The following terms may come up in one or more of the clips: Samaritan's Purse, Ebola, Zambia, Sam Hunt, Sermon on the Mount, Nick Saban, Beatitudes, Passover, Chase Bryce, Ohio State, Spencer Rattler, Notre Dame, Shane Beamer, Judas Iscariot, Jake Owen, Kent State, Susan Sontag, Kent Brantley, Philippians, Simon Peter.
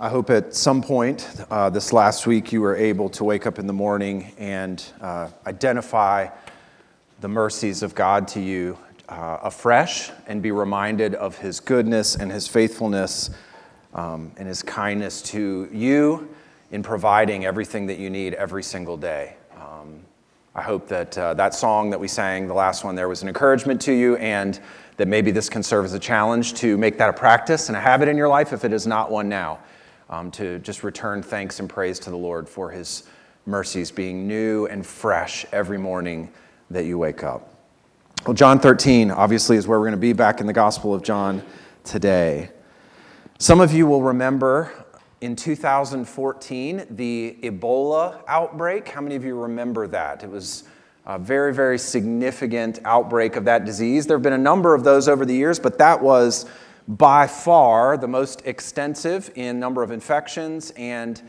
I hope at some point this last week you were able to wake up in the morning and identify the mercies of God to you afresh and be reminded of His goodness and His faithfulness and His kindness to you in providing everything that you need every single day. I hope that that song that we sang, the last one there, was an encouragement to you, and that maybe this can serve as a challenge to make that a practice and a habit in your life if it is not one now. To just return thanks and praise to the Lord for His mercies being new and fresh every morning that you wake up. Well, John 13, obviously, is where we're going to be back in the Gospel of John today. Some of you will remember in 2014, the Ebola outbreak. How many of you remember that? It was a very, very significant outbreak of that disease. There have been a number of those over the years, but that was by far the most extensive in number of infections and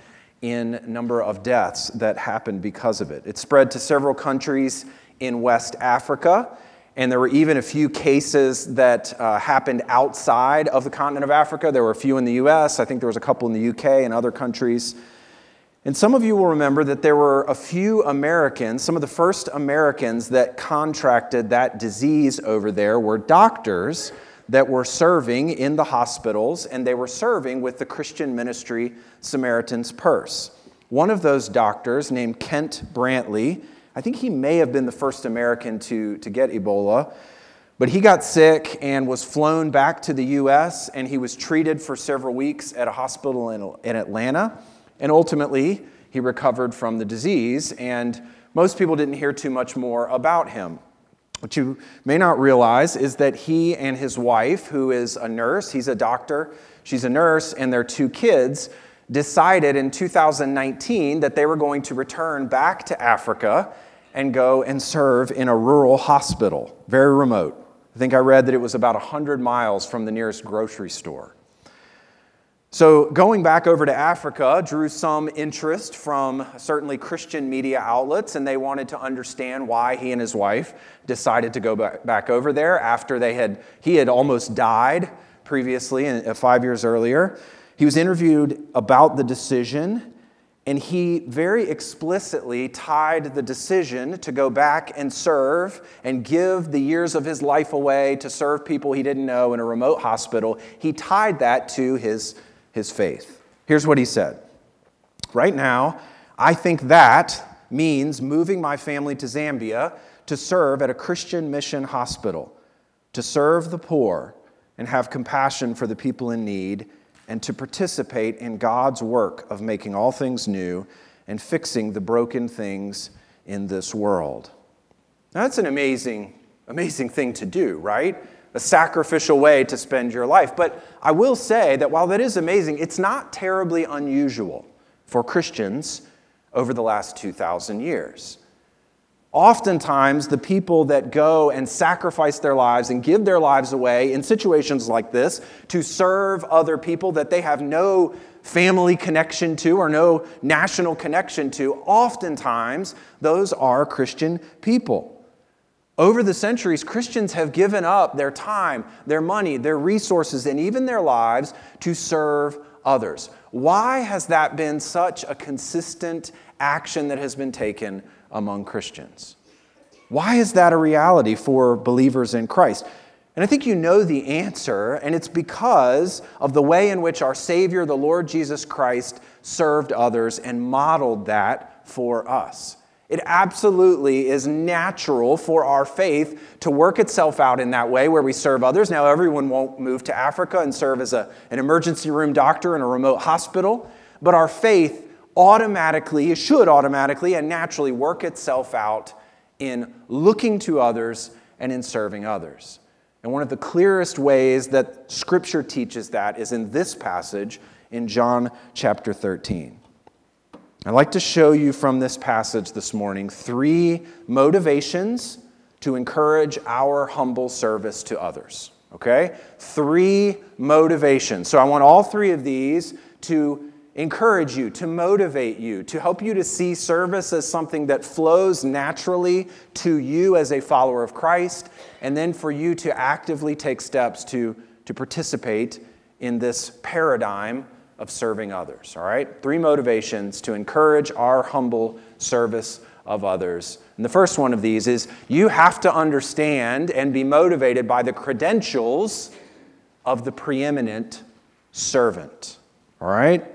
in number of deaths that happened because of it. It spread to several countries in West Africa, and there were even a few cases that happened outside of the continent of Africa. There were a few in the U.S. I think there was a couple in the U.K. and other countries. And some of you will remember that there were a few Americans, some of the first Americans that contracted that disease over there were doctors that were serving in the hospitals, and they were serving with the Christian ministry Samaritan's Purse. One of those doctors, named Kent Brantley, I think he may have been the first American to get Ebola, but he got sick and was flown back to the U.S., and he was treated for several weeks at a hospital in Atlanta, and ultimately he recovered from the disease, and most people didn't hear too much more about him. What you may not realize is that he and his wife, who is a nurse, he's a doctor, she's a nurse, and their two kids decided in 2019 that they were going to return back to Africa and go and serve in a rural hospital, very remote. I think I read that it was about 100 miles from the nearest grocery store. So going back over to Africa drew some interest from certainly Christian media outlets, and they wanted to understand why he and his wife decided to go back over there after he had almost died previously 5 years earlier. He was interviewed about the decision, and he very explicitly tied the decision to go back and serve and give the years of his life away to serve people he didn't know in a remote hospital. He tied that to his faith. Here's what he said. Right now, I think that means moving my family to Zambia to serve at a Christian mission hospital, to serve the poor and have compassion for the people in need, and to participate in God's work of making all things new and fixing the broken things in this world. Now, that's an amazing, amazing thing to do, right? A sacrificial way to spend your life. But I will say that while that is amazing, it's not terribly unusual for Christians over the last 2,000 years. Oftentimes, the people that go and sacrifice their lives and give their lives away in situations like this to serve other people that they have no family connection to or no national connection to, oftentimes, those are Christian people. Over the centuries, Christians have given up their time, their money, their resources, and even their lives to serve others. Why has that been such a consistent action that has been taken among Christians? Why is that a reality for believers in Christ? And I think you know the answer, and it's because of the way in which our Savior, the Lord Jesus Christ, served others and modeled that for us. It absolutely is natural for our faith to work itself out in that way where we serve others. Now, everyone won't move to Africa and serve as an emergency room doctor in a remote hospital, but our faith should automatically and naturally work itself out in looking to others and in serving others. And one of the clearest ways that Scripture teaches that is in this passage in John chapter 13. I'd like to show you from this passage this morning 3 motivations to encourage our humble service to others, okay? 3 motivations. So I want all 3 of these to encourage you, to motivate you, to help you to see service as something that flows naturally to you as a follower of Christ, and then for you to actively take steps to participate in this paradigm of serving others, all right? 3 motivations to encourage our humble service of others. And the first one of these is you have to understand and be motivated by the credentials of the preeminent servant, all right?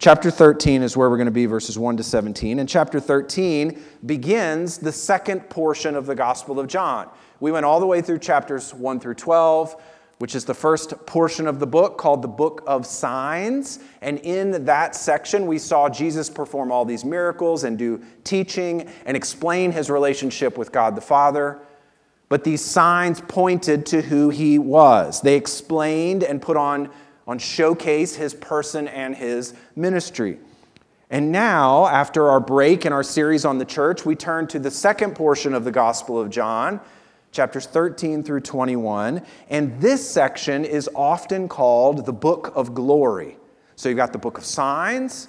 Chapter 13 is where we're going to be, verses 1 to 17. And chapter 13 begins the second portion of the Gospel of John. We went all the way through chapters 1 through 12, which is the first portion of the book called the Book of Signs. And in that section, we saw Jesus perform all these miracles and do teaching and explain his relationship with God the Father. But these signs pointed to who he was. They explained and put on showcase his person and his ministry. And now, after our break in our series on the church, we turn to the second portion of the Gospel of John, chapters 13 through 21. And this section is often called the Book of Glory. So you've got the Book of Signs,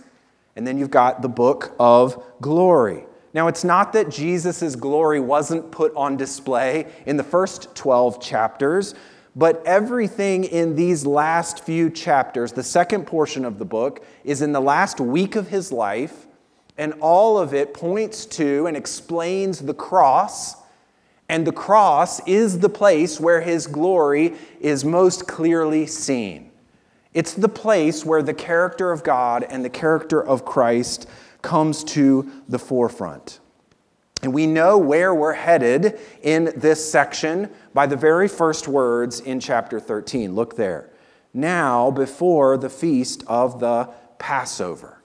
and then you've got the Book of Glory. Now, it's not that Jesus' glory wasn't put on display in the first 12 chapters, but everything in these last few chapters, the second portion of the book, is in the last week of his life, and all of it points to and explains the cross, and the cross is the place where his glory is most clearly seen. It's the place where the character of God and the character of Christ comes to the forefront. And we know where we're headed in this section by the very first words in chapter 13. Look there. Now, before the feast of the Passover.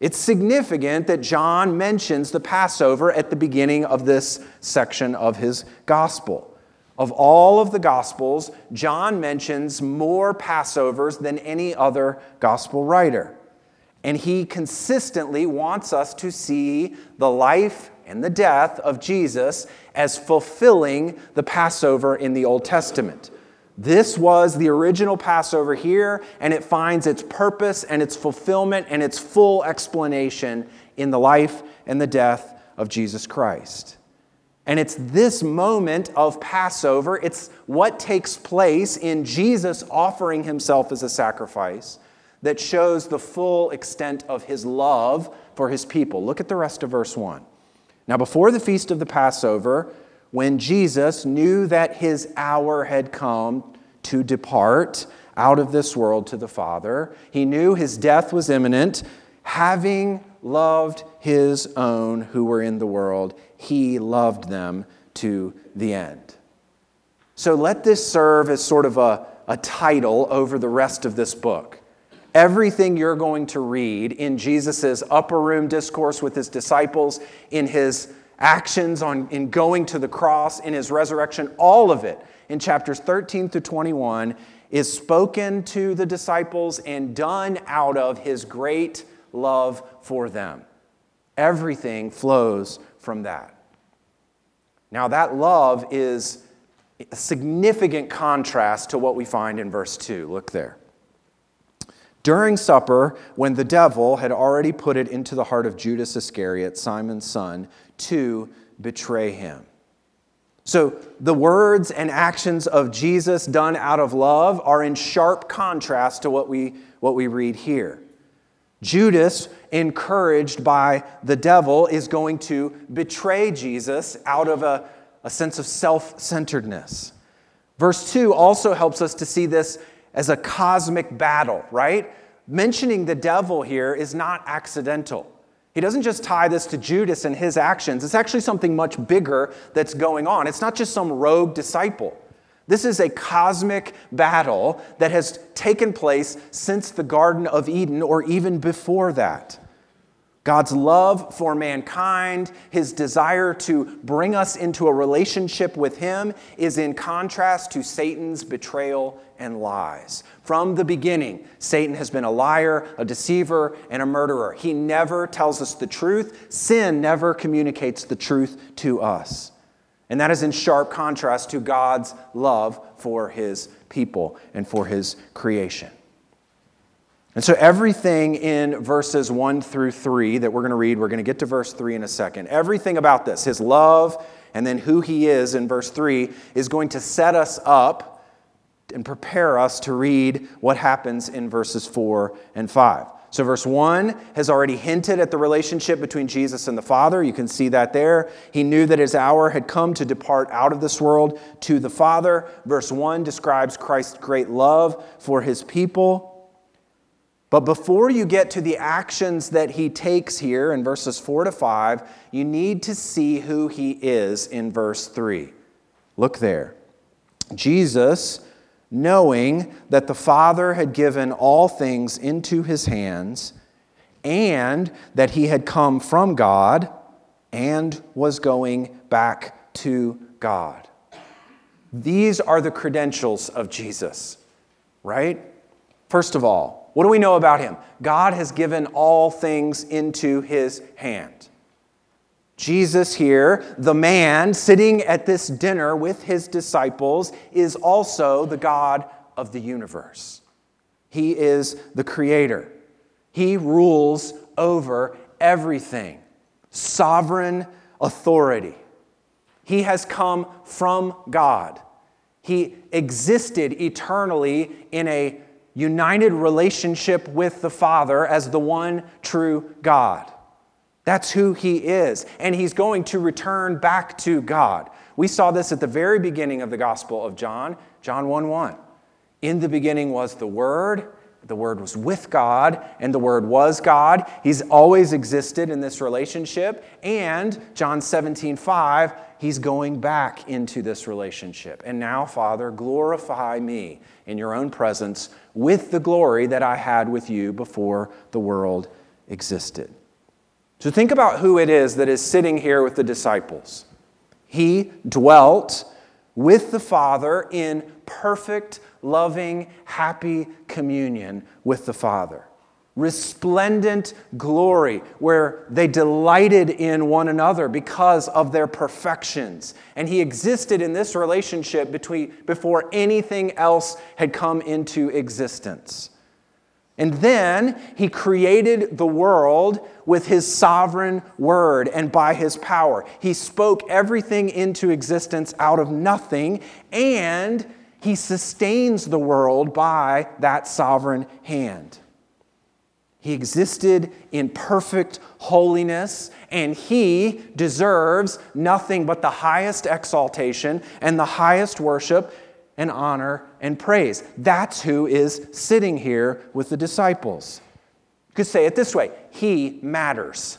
It's significant that John mentions the Passover at the beginning of this section of his gospel. Of all of the gospels, John mentions more Passovers than any other gospel writer. And he consistently wants us to see the life and the death of Jesus as fulfilling the Passover in the Old Testament. This was the original Passover here, and it finds its purpose and its fulfillment and its full explanation in the life and the death of Jesus Christ. And it's this moment of Passover, it's what takes place in Jesus offering himself as a sacrifice, that shows the full extent of his love for his people. Look at the rest of verse 1. Now, before the feast of the Passover, when Jesus knew that his hour had come to depart out of this world to the Father, he knew his death was imminent. Having loved his own who were in the world, he loved them to the end. So let this serve as sort of a title over the rest of this book. Everything you're going to read in Jesus' upper room discourse with his disciples, in his actions in going to the cross, in his resurrection, all of it in chapters 13 through 21 is spoken to the disciples and done out of his great love for them. Everything flows from that. Now, that love is a significant contrast to what we find in verse 2. Look there. During supper, when the devil had already put it into the heart of Judas Iscariot, Simon's son, to betray him. So the words and actions of Jesus done out of love are in sharp contrast to what we read here. Judas, encouraged by the devil, is going to betray Jesus out of a sense of self-centeredness. Verse 2 also helps us to see this as a cosmic battle, right? Mentioning the devil here is not accidental. He doesn't just tie this to Judas and his actions. It's actually something much bigger that's going on. It's not just some rogue disciple. This is a cosmic battle that has taken place since the Garden of Eden or even before that. God's love for mankind, his desire to bring us into a relationship with him, is in contrast to Satan's betrayal and lies. From the beginning, Satan has been a liar, a deceiver, and a murderer. He never tells us the truth. Sin never communicates the truth to us. And that is in sharp contrast to God's love for his people and for his creation. And so everything in verses 1 through 3 that we're going to read, we're going to get to verse 3 in a second. Everything about this, his love and then who he is in verse 3, is going to set us up and prepare us to read what happens in verses 4 and 5. So verse 1 has already hinted at the relationship between Jesus and the Father. You can see that there. He knew that his hour had come to depart out of this world to the Father. Verse 1 describes Christ's great love for his people. But before you get to the actions that he takes here in verses 4 to 5, you need to see who he is in verse 3. Look there. Jesus, knowing that the Father had given all things into his hands, and that he had come from God and was going back to God. These are the credentials of Jesus, right? First of all, what do we know about him? God has given all things into his hand. Jesus here, the man sitting at this dinner with his disciples, is also the God of the universe. He is the creator. He rules over everything. Sovereign authority. He has come from God. He existed eternally in a united relationship with the Father as the one true God. That's who he is, and he's going to return back to God. We saw this at the very beginning of the Gospel of John, John 1:1. In the beginning was the Word was with God, and the Word was God. He's always existed in this relationship, and John 17:5, he's going back into this relationship. And now, Father, glorify me in your own presence with the glory that I had with you before the world existed. So think about who it is that is sitting here with the disciples. He dwelt with the Father in perfect, loving, happy communion with the Father. Resplendent glory, where they delighted in one another because of their perfections. And he existed in this relationship before anything else had come into existence. And then he created the world with his sovereign word and by his power. He spoke everything into existence out of nothing, and he sustains the world by that sovereign hand. He existed in perfect holiness, and he deserves nothing but the highest exaltation and the highest worship and honor and praise. That's who is sitting here with the disciples. You could say it this way: he matters.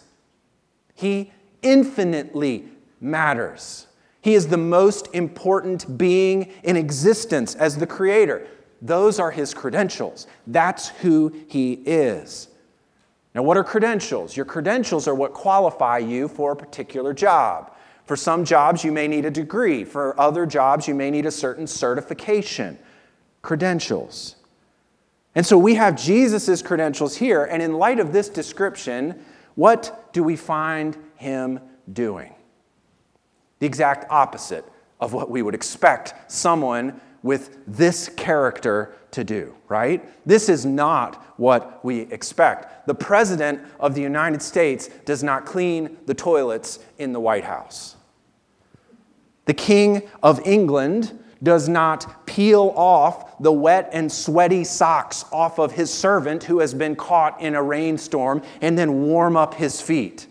He infinitely matters. He is the most important being in existence as the Creator. Those are his credentials. That's who he is. Now, what are credentials? Your credentials are what qualify you for a particular job. For some jobs, you may need a degree. For other jobs, you may need a certain certification. Credentials. And so we have Jesus' credentials here, and in light of this description, what do we find him doing? The exact opposite of what we would expect someone with this character to do, right? This is not what we expect. The President of the United States does not clean the toilets in the White House. The King of England does not peel off the wet and sweaty socks off of his servant who has been caught in a rainstorm and then warm up his feet.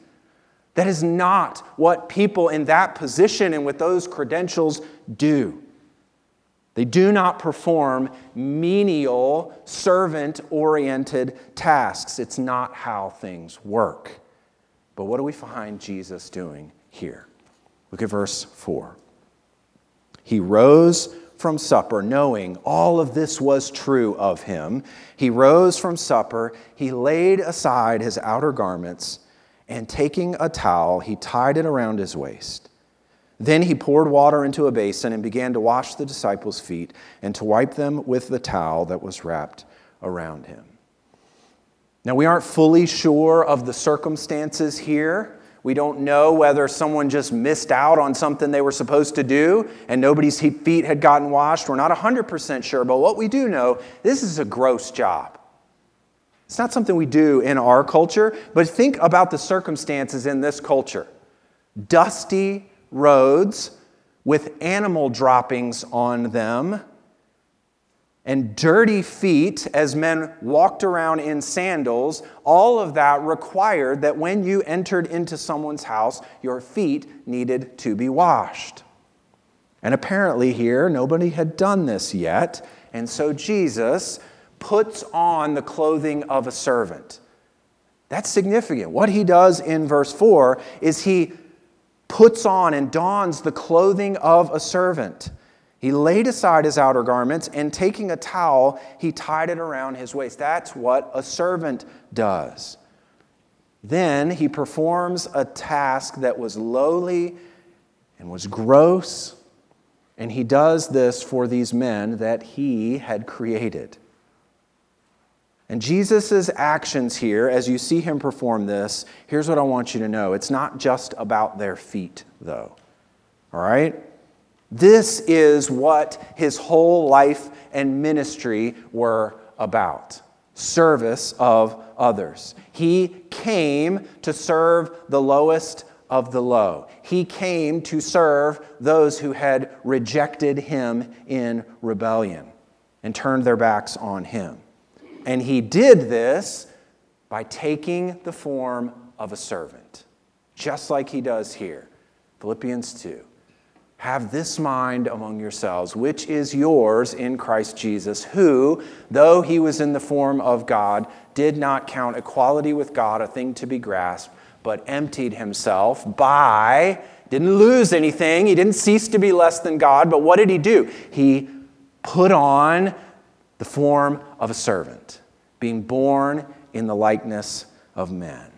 That is not what people in that position and with those credentials do. They do not perform menial, servant-oriented tasks. It's not how things work. But what do we find Jesus doing here? Look at verse 4. He rose from supper, knowing all of this was true of him. He rose from supper, he laid aside his outer garments, and taking a towel, he tied it around his waist. Then he poured water into a basin and began to wash the disciples' feet and to wipe them with the towel that was wrapped around him. Now, we aren't fully sure of the circumstances here. We don't know whether someone just missed out on something they were supposed to do and nobody's feet had gotten washed. We're not 100% sure, but what we do know, this is a gross job. It's not something we do in our culture, but think about the circumstances in this culture. Dusty roads with animal droppings on them, and dirty feet as men walked around in sandals, all of that required that when you entered into someone's house, your feet needed to be washed. And apparently here, nobody had done this yet. And so Jesus puts on the clothing of a servant. That's significant. What he does in verse 4 is he puts on and dons the clothing of a servant. He laid aside his outer garments, and taking a towel, he tied it around his waist. That's what a servant does. Then he performs a task that was lowly and was gross, and he does this for these men that he had created. And Jesus' actions here, as you see him perform this, here's what I want you to know. It's not just about their feet, though. All right? This is what his whole life and ministry were about. Service of others. He came to serve the lowest of the low. He came to serve those who had rejected him in rebellion and turned their backs on him. And he did this by taking the form of a servant, just like he does here. Philippians 2. Have this mind among yourselves, which is yours in Christ Jesus, who, though he was in the form of God, did not count equality with God a thing to be grasped, but emptied himself by, didn't lose anything, he didn't cease to be less than God, but what did he do? He put on the form of a servant, being born in the likeness of men.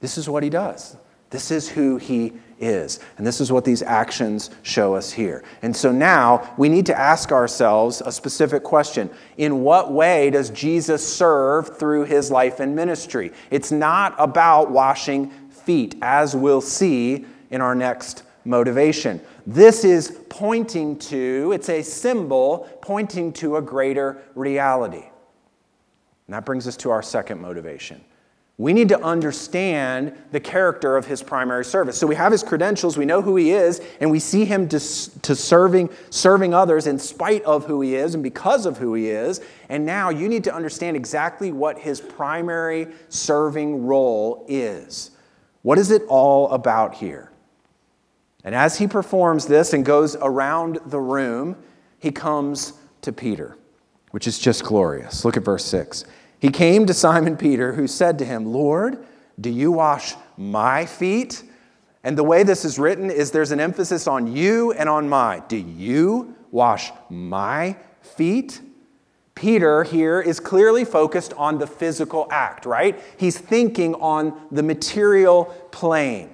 This is what he does. This is who he is. And this is what these actions show us here. And so now we need to ask ourselves a specific question. In what way does Jesus serve through his life and ministry? It's not about washing feet, as we'll see in our next motivation. This is pointing to, it's a symbol pointing to a greater reality. And that brings us to our second motivation. We need to understand the character of his primary service. So we have his credentials, we know who he is, and we see him to serving others in spite of who he is and because of who he is. And now you need to understand exactly what his primary serving role is. What is it all about here? And as he performs this and goes around the room, he comes to Peter, which is just glorious. Look at verse 6. He came to Simon Peter, who said to him, Lord, do you wash my feet? And the way this is written is there's an emphasis on you and on my. Do you wash my feet? Peter here is clearly focused on the physical act, right? He's thinking on the material plane.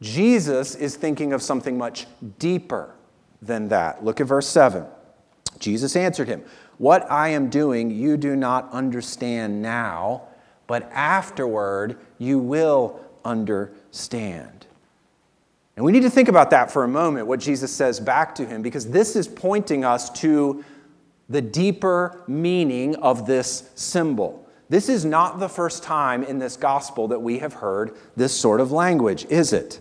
Jesus is thinking of something much deeper than that. Look at verse 7. Jesus answered him, What I am doing you do not understand now, but afterward you will understand. And we need to think about that for a moment, what Jesus says back to him, because this is pointing us to the deeper meaning of this symbol. This is not the first time in this gospel that we have heard this sort of language, is it?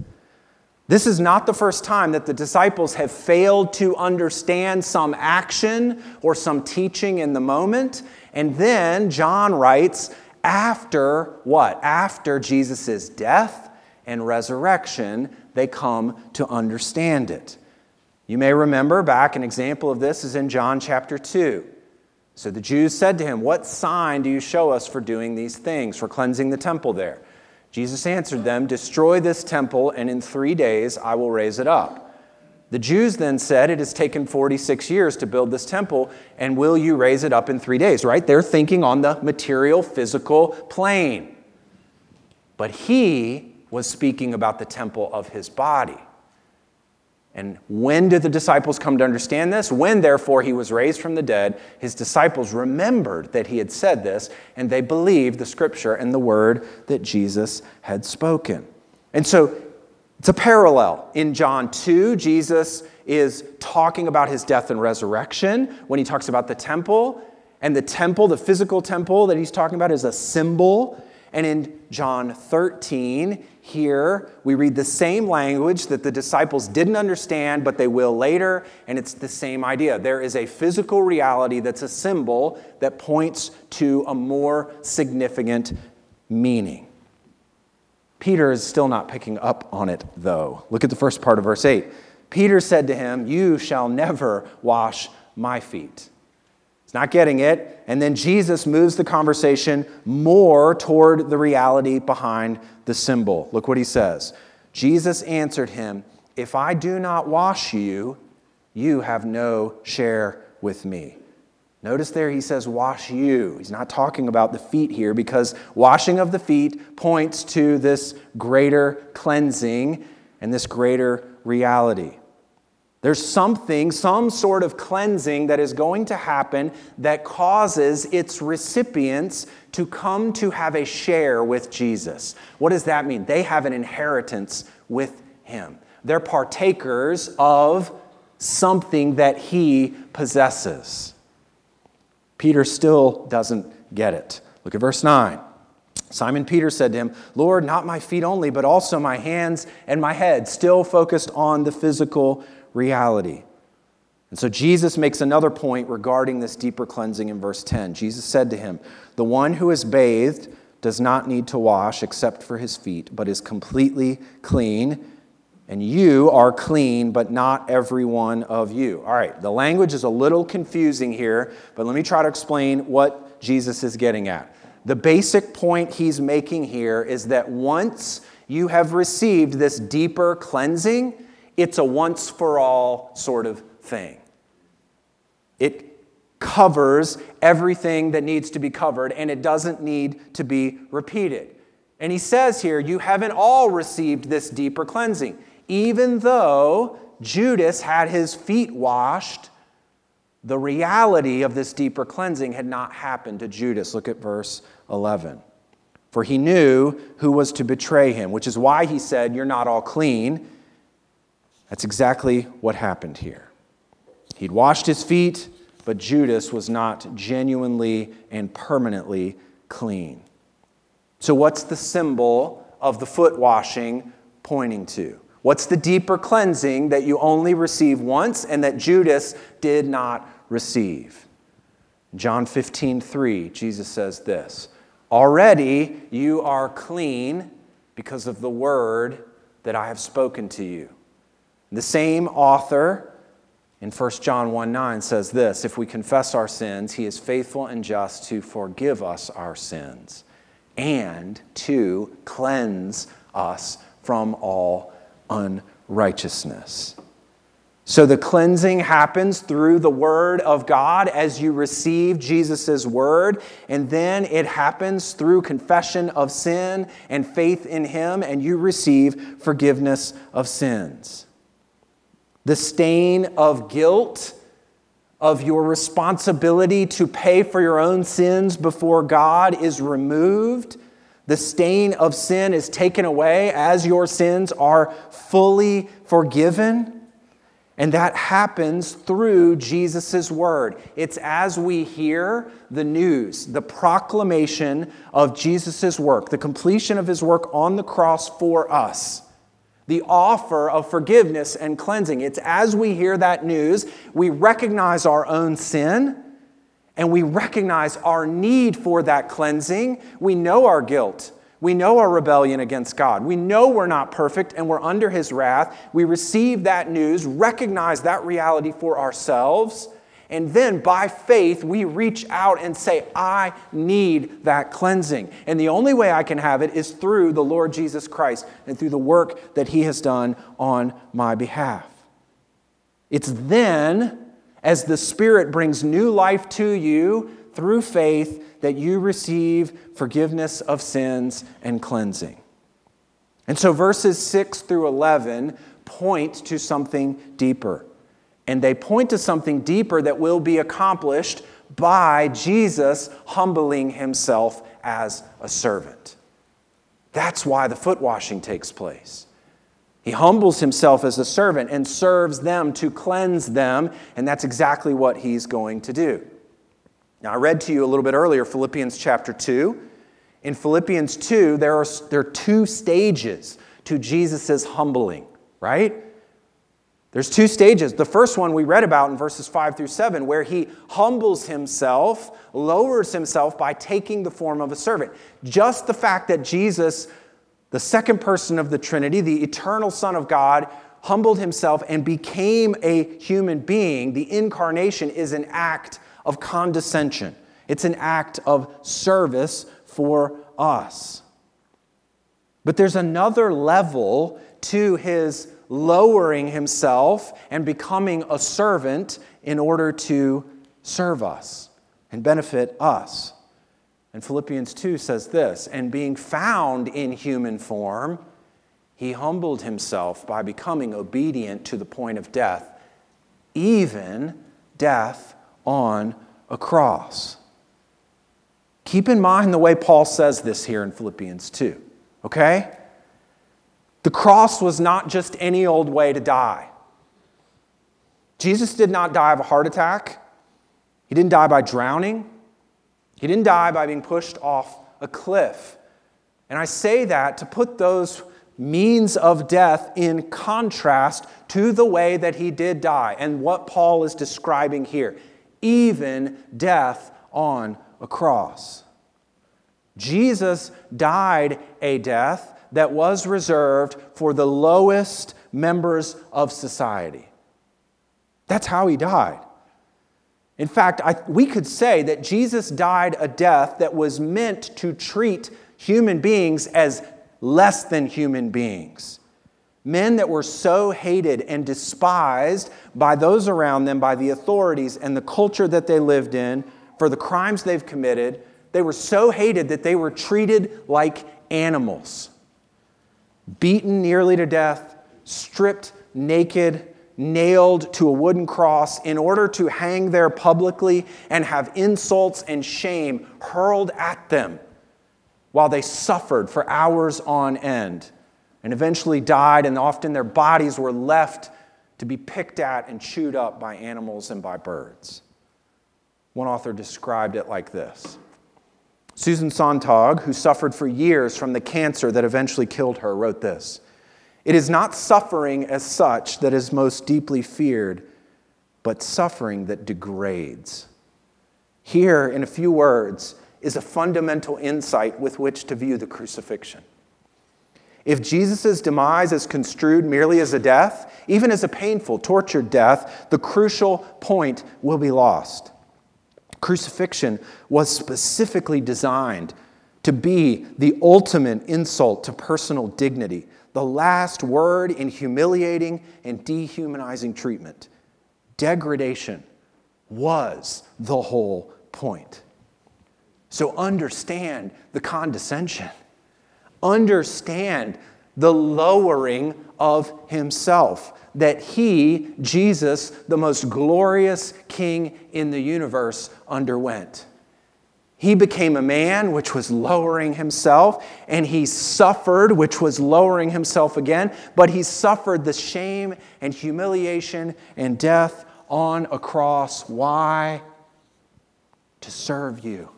This is not the first time that the disciples have failed to understand some action or some teaching in the moment. And then John writes, after what? After Jesus' death and resurrection, they come to understand it. You may remember back, an example of this is in John chapter 2. So the Jews said to him, What sign do you show us for doing these things, for cleansing the temple there? Jesus answered them, Destroy this temple, and in 3 days I will raise it up. The Jews then said, It has taken 46 years to build this temple, and will you raise it up in 3 days? Right? They're thinking on the material, physical plane. But he was speaking about the temple of his body. And when did the disciples come to understand this? When, therefore, he was raised from the dead, his disciples remembered that he had said this, and they believed the scripture and the word that Jesus had spoken. And so it's a parallel. In John 2, Jesus is talking about his death and resurrection. When he talks about the temple, the physical temple that he's talking about is a symbol. And in John 13, here, we read the same language that the disciples didn't understand, but they will later, and it's the same idea. There is a physical reality that's a symbol that points to a more significant meaning. Peter is still not picking up on it, though. Look at the first part of verse 8. Peter said to him, "You shall never wash my feet." He's not getting it. And then Jesus moves the conversation more toward the reality behind the symbol. Look what he says. Jesus answered him, "If I do not wash you, you have no share with me." Notice there he says, "wash you." He's not talking about the feet here, because washing of the feet points to this greater cleansing and this greater reality. There's something, some sort of cleansing that is going to happen that causes its recipients to come to have a share with Jesus. What does that mean? They have an inheritance with him. They're partakers of something that he possesses. Peter still doesn't get it. Look at verse 9. Simon Peter said to him, "Lord, not my feet only, but also my hands and my head," still focused on the physical reality. And so Jesus makes another point regarding this deeper cleansing in verse 10. Jesus said to him, "The one who is bathed does not need to wash except for his feet, but is completely clean. And you are clean, but not every one of you." All right, the language is a little confusing here, but let me try to explain what Jesus is getting at. The basic point he's making here is that once you have received this deeper cleansing, it's a once-for-all sort of thing. It covers everything that needs to be covered, and it doesn't need to be repeated. And he says here, you haven't all received this deeper cleansing. Even though Judas had his feet washed, the reality of this deeper cleansing had not happened to Judas. Look at verse 11. "For he knew who was to betray him," which is why he said, "You're not all clean." That's exactly what happened here. He'd washed his feet, but Judas was not genuinely and permanently clean. So what's the symbol of the foot washing pointing to? What's the deeper cleansing that you only receive once and that Judas did not receive? John 15:3, Jesus says this, "Already you are clean because of the word that I have spoken to you." The same author in 1 John 1:9 says this, "If we confess our sins, he is faithful and just to forgive us our sins and to cleanse us from all unrighteousness." So the cleansing happens through the word of God as you receive Jesus' word, and then it happens through confession of sin and faith in him, and you receive forgiveness of sins. The stain of guilt of your responsibility to pay for your own sins before God is removed. The stain of sin is taken away as your sins are fully forgiven. And that happens through Jesus' word. It's as we hear the news, the proclamation of Jesus' work, the completion of his work on the cross for us, the offer of forgiveness and cleansing. It's as we hear that news, we recognize our own sin, and we recognize our need for that cleansing. We know our guilt. We know our rebellion against God. We know we're not perfect and we're under his wrath. We receive that news, recognize that reality for ourselves, and then by faith we reach out and say, "I need that cleansing. And the only way I can have it is through the Lord Jesus Christ and through the work that he has done on my behalf." It's then, as the Spirit brings new life to you through faith, that you receive forgiveness of sins and cleansing. And so verses 6 through 11 point to something deeper. And they point to something deeper that will be accomplished by Jesus humbling himself as a servant. That's why the foot washing takes place. He humbles himself as a servant and serves them to cleanse them, and that's exactly what he's going to do. Now, I read to you a little bit earlier Philippians chapter 2, In Philippians 2, there are two stages to Jesus' humbling, right? There's two stages. The first one we read about in verses 5 through 7, where he humbles himself, lowers himself by taking the form of a servant. Just the fact that Jesus, the second person of the Trinity, the eternal Son of God, humbled himself and became a human being, the incarnation is an act of condescension. It's an act of service for us. But there's another level to his lowering himself and becoming a servant in order to serve us and benefit us. And Philippians 2 says this, and being found in human form, he humbled himself by becoming obedient to the point of death, even death on a cross. Keep in mind the way Paul says this here in Philippians 2, okay? The cross was not just any old way to die. Jesus did not die of a heart attack. He didn't die by drowning. He didn't die by being pushed off a cliff. And I say that to put those means of death in contrast to the way that he did die and what Paul is describing here, even death on a cross. Jesus died a death that was reserved for the lowest members of society. That's how he died. In fact, we could say that Jesus died a death that was meant to treat human beings as less than human beings. Men that were so hated and despised by those around them, by the authorities and the culture that they lived in, for the crimes they've committed, they were so hated that they were treated like animals. Beaten nearly to death, stripped naked, nailed to a wooden cross in order to hang there publicly and have insults and shame hurled at them while they suffered for hours on end and eventually died, and often their bodies were left to be picked at and chewed up by animals and by birds. One author described it like this. Susan Sontag, who suffered for years from the cancer that eventually killed her, wrote this: "It is not suffering as such that is most deeply feared, but suffering that degrades." Here, in a few words, is a fundamental insight with which to view the crucifixion. If Jesus' demise is construed merely as a death, even as a painful, tortured death, the crucial point will be lost. Crucifixion was specifically designed to be the ultimate insult to personal dignity, the last word in humiliating and dehumanizing treatment. Degradation was the whole point. So understand the condescension. Understand the lowering of himself, that he, Jesus, the most glorious king in the universe, underwent. He became a man, which was lowering himself, and he suffered, which was lowering himself again, but he suffered the shame and humiliation and death on a cross. Why? To serve you.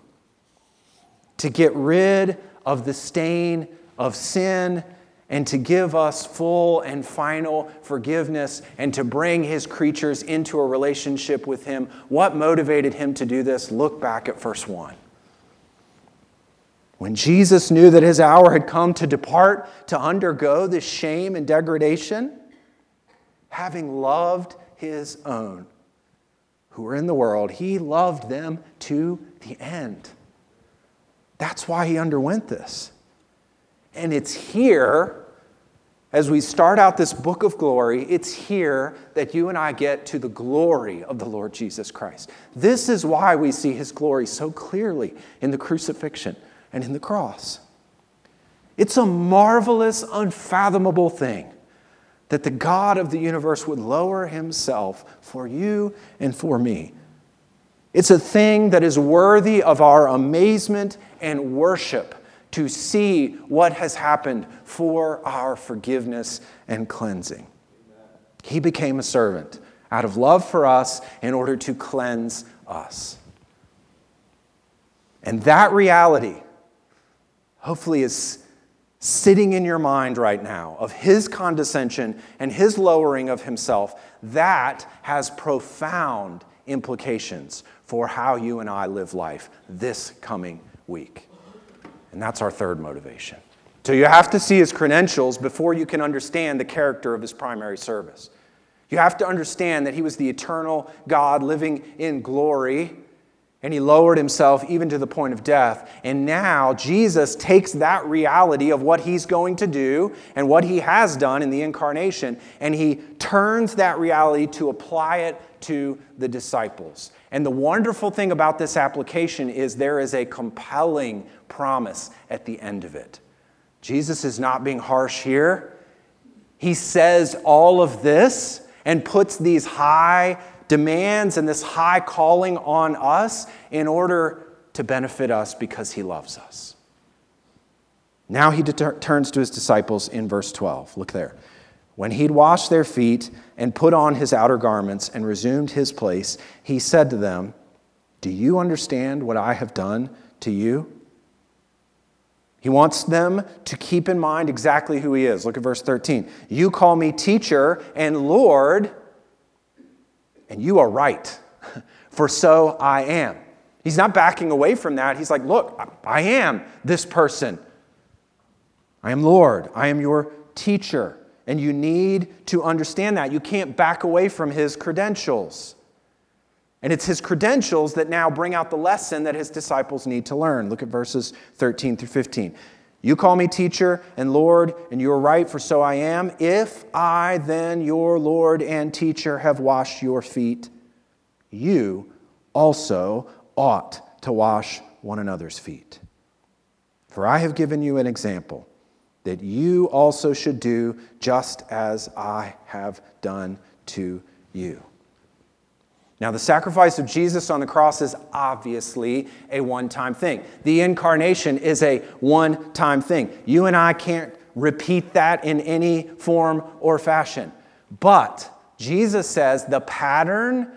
To get rid of the stain of sin, and to give us full and final forgiveness, and to bring his creatures into a relationship with him. What motivated him to do this? Look back at verse 1. When Jesus knew that his hour had come to depart, to undergo this shame and degradation, having loved his own who were in the world, he loved them to the end. That's why he underwent this. And it's here, as we start out this book of glory, it's here that you and I get to the glory of the Lord Jesus Christ. This is why we see his glory so clearly in the crucifixion and in the cross. It's a marvelous, unfathomable thing that the God of the universe would lower himself for you and for me. It's a thing that is worthy of our amazement and worship, to see what has happened for our forgiveness and cleansing. Amen. He became a servant out of love for us in order to cleanse us. And that reality hopefully is sitting in your mind right now of his condescension and his lowering of himself, that has profound implications for how you and I live life this coming week. And that's our third motivation. So you have to see his credentials before you can understand the character of his primary service. You have to understand that he was the eternal God living in glory, and he lowered himself even to the point of death. And now Jesus takes that reality of what he's going to do and what he has done in the incarnation, and he turns that reality to apply it to the disciples. And the wonderful thing about this application is there is a compelling promise at the end of it. Jesus is not being harsh here. He says all of this and puts these high demands and this high calling on us in order to benefit us because he loves us. Now he turns to his disciples in verse 12. Look there. When he'd washed their feet and put on his outer garments and resumed his place, he said to them, "Do you understand what I have done to you?" He wants them to keep in mind exactly who he is. Look at verse 13. "You call me teacher and Lord, and you are right, for so I am." He's not backing away from that. He's like, look, I am this person. I am Lord. I am your teacher. And you need to understand that. You can't back away from his credentials. And it's his credentials that now bring out the lesson that his disciples need to learn. Look at verses 13 through 15. "You call me teacher and Lord, and you are right, for so I am. If I then, your Lord and teacher, have washed your feet, you also ought to wash one another's feet. For I have given you an example that you also should do just as I have done to you." Now, the sacrifice of Jesus on the cross is obviously a one-time thing. The incarnation is a one-time thing. You and I can't repeat that in any form or fashion. But Jesus says the pattern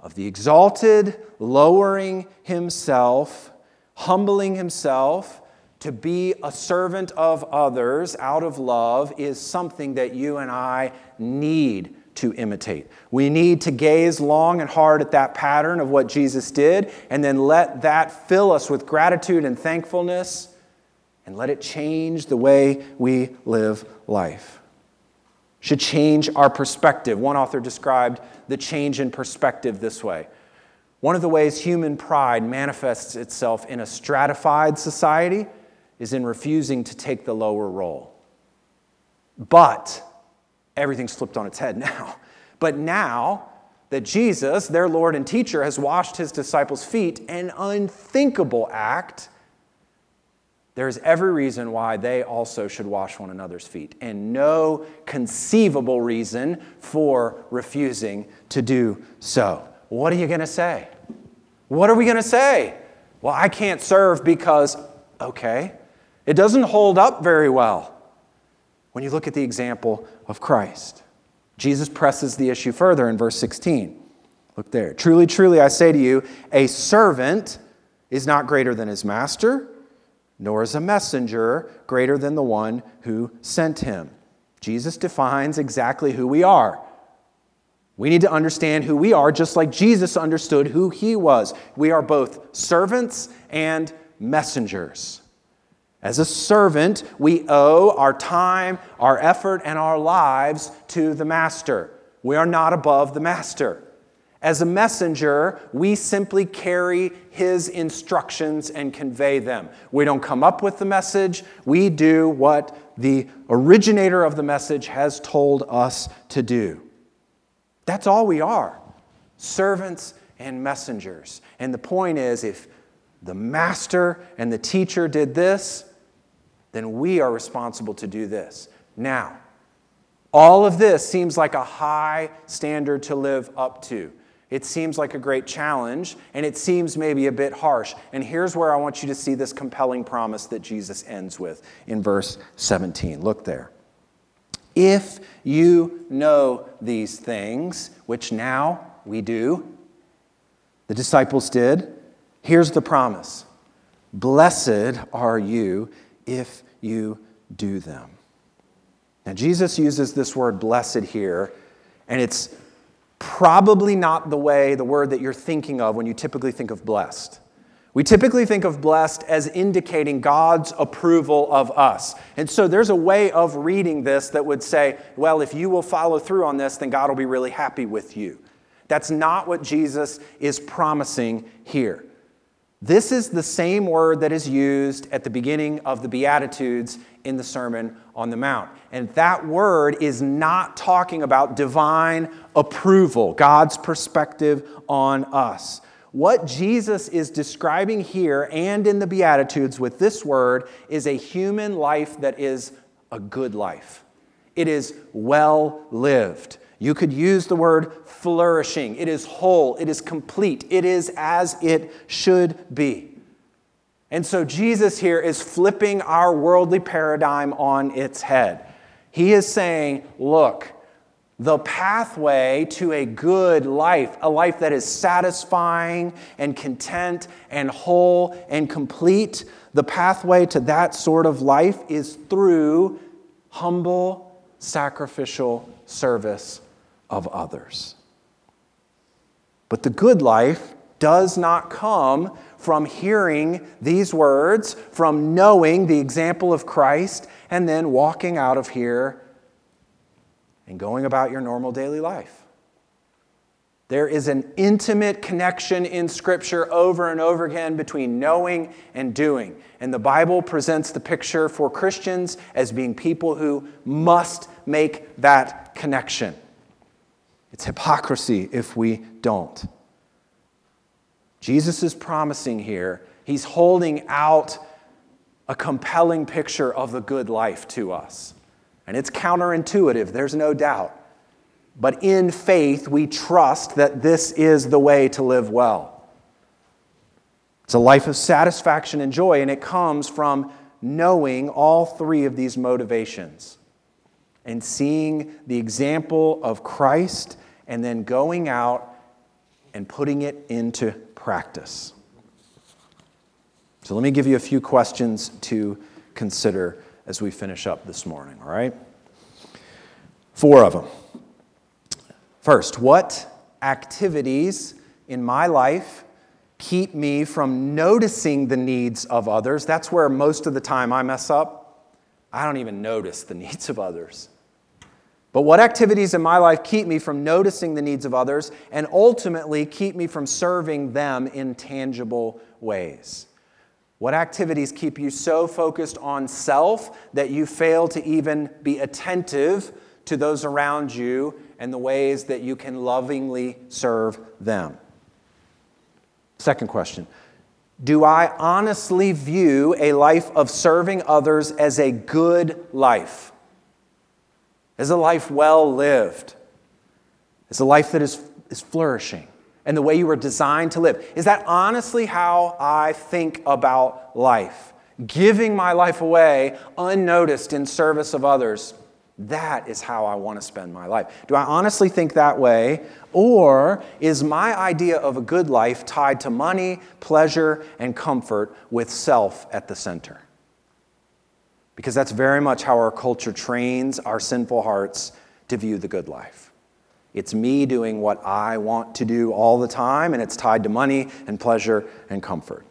of the exalted lowering himself, humbling himself to be a servant of others out of love is something that you and I need to imitate. We need to gaze long and hard at that pattern of what Jesus did, and then let that fill us with gratitude and thankfulness, and let it change the way we live life. Should change our perspective. One author described the change in perspective this way. One of the ways human pride manifests itself in a stratified society is in refusing to take the lower role. But everything's flipped on its head now. But now that Jesus, their Lord and teacher, has washed his disciples' feet, an unthinkable act, there's every reason why they also should wash one another's feet, and no conceivable reason for refusing to do so. What are you going to say? What are we going to say? Well, I can't serve because, okay, it doesn't hold up very well. When you look at the example of Christ, Jesus presses the issue further in verse 16. Look there. "Truly, truly, I say to you, a servant is not greater than his master, nor is a messenger greater than the one who sent him." Jesus defines exactly who we are. We need to understand who we are just like Jesus understood who he was. We are both servants and messengers. As a servant, we owe our time, our effort, and our lives to the master. We are not above the master. As a messenger, we simply carry his instructions and convey them. We don't come up with the message. We do what the originator of the message has told us to do. That's all we are, servants and messengers. And the point is, if the master and the teacher did this, then we are responsible to do this. Now, all of this seems like a high standard to live up to. It seems like a great challenge, and it seems maybe a bit harsh. And here's where I want you to see this compelling promise that Jesus ends with in verse 17. Look there. "If you know these things," which now we do, the disciples did, here's the promise. Blessed are you if you do them. Now, Jesus uses this word blessed here, and it's probably not the word that you're thinking of when you typically think of blessed. We typically think of blessed as indicating God's approval of us. And so there's a way of reading this that would say, well, if you will follow through on this, then God will be really happy with you. That's not what Jesus is promising here. This is the same word that is used at the beginning of the Beatitudes in the Sermon on the Mount. And that word is not talking about divine approval, God's perspective on us. What Jesus is describing here and in the Beatitudes with this word is a human life that is a good life. It is well lived. You could use the word flourishing. It is whole. It is complete. It is as it should be. And so Jesus here is flipping our worldly paradigm on its head. He is saying, look, the pathway to a good life, a life that is satisfying and content and whole and complete, the pathway to that sort of life is through humble, sacrificial service of others. But the good life does not come from hearing these words, from knowing the example of Christ, and then walking out of here and going about your normal daily life. There is an intimate connection in Scripture over and over again between knowing and doing. And the Bible presents the picture for Christians as being people who must make that connection. It's hypocrisy if we don't. Jesus is promising here. He's holding out a compelling picture of the good life to us. And it's counterintuitive, there's no doubt. But in faith, we trust that this is the way to live well. It's a life of satisfaction and joy, and it comes from knowing all three of these motivations and seeing the example of Christ and then going out and putting it into practice. So let me give you a few questions to consider as we finish up this morning, all right? 4 of them. First, what activities in my life keep me from noticing the needs of others? That's where most of the time I mess up. I don't even notice the needs of others. But what activities in my life keep me from noticing the needs of others and ultimately keep me from serving them in tangible ways? What activities keep you so focused on self that you fail to even be attentive to those around you and the ways that you can lovingly serve them? Second question, do I honestly view a life of serving others as a good life? As a life well lived? As a life that is flourishing and the way you were designed to live? Is that honestly how I think about life? Giving my life away unnoticed in service of others? That is how I want to spend my life. Do I honestly think that way? Or is my idea of a good life tied to money, pleasure, and comfort with self at the center? Because that's very much how our culture trains our sinful hearts to view the good life. It's me doing what I want to do all the time, and it's tied to money and pleasure and comfort.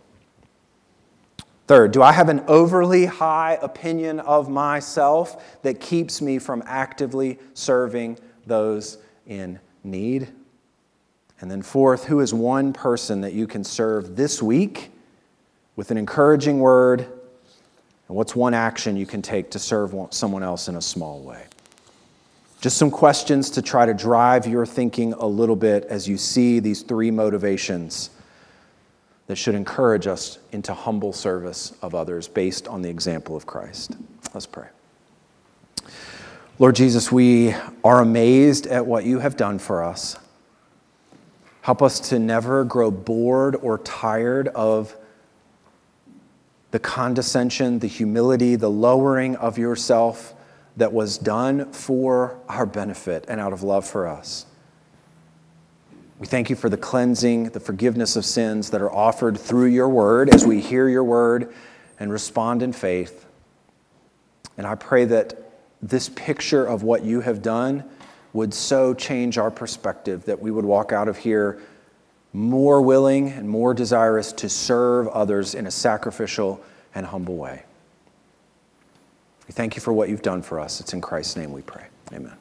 Third, do I have an overly high opinion of myself that keeps me from actively serving those in need? And then fourth, who is one person that you can serve this week with an encouraging word? And what's one action you can take to serve someone else in a small way? Just some questions to try to drive your thinking a little bit as you see these 3 motivations that should encourage us into humble service of others based on the example of Christ. Let's pray. Lord Jesus, we are amazed at what you have done for us. Help us to never grow bored or tired of the condescension, the humility, the lowering of yourself that was done for our benefit and out of love for us. We thank you for the cleansing, the forgiveness of sins that are offered through your word as we hear your word and respond in faith. And I pray that this picture of what you have done would so change our perspective that we would walk out of here more willing and more desirous to serve others in a sacrificial and humble way. We thank you for what you've done for us. It's in Christ's name we pray. Amen.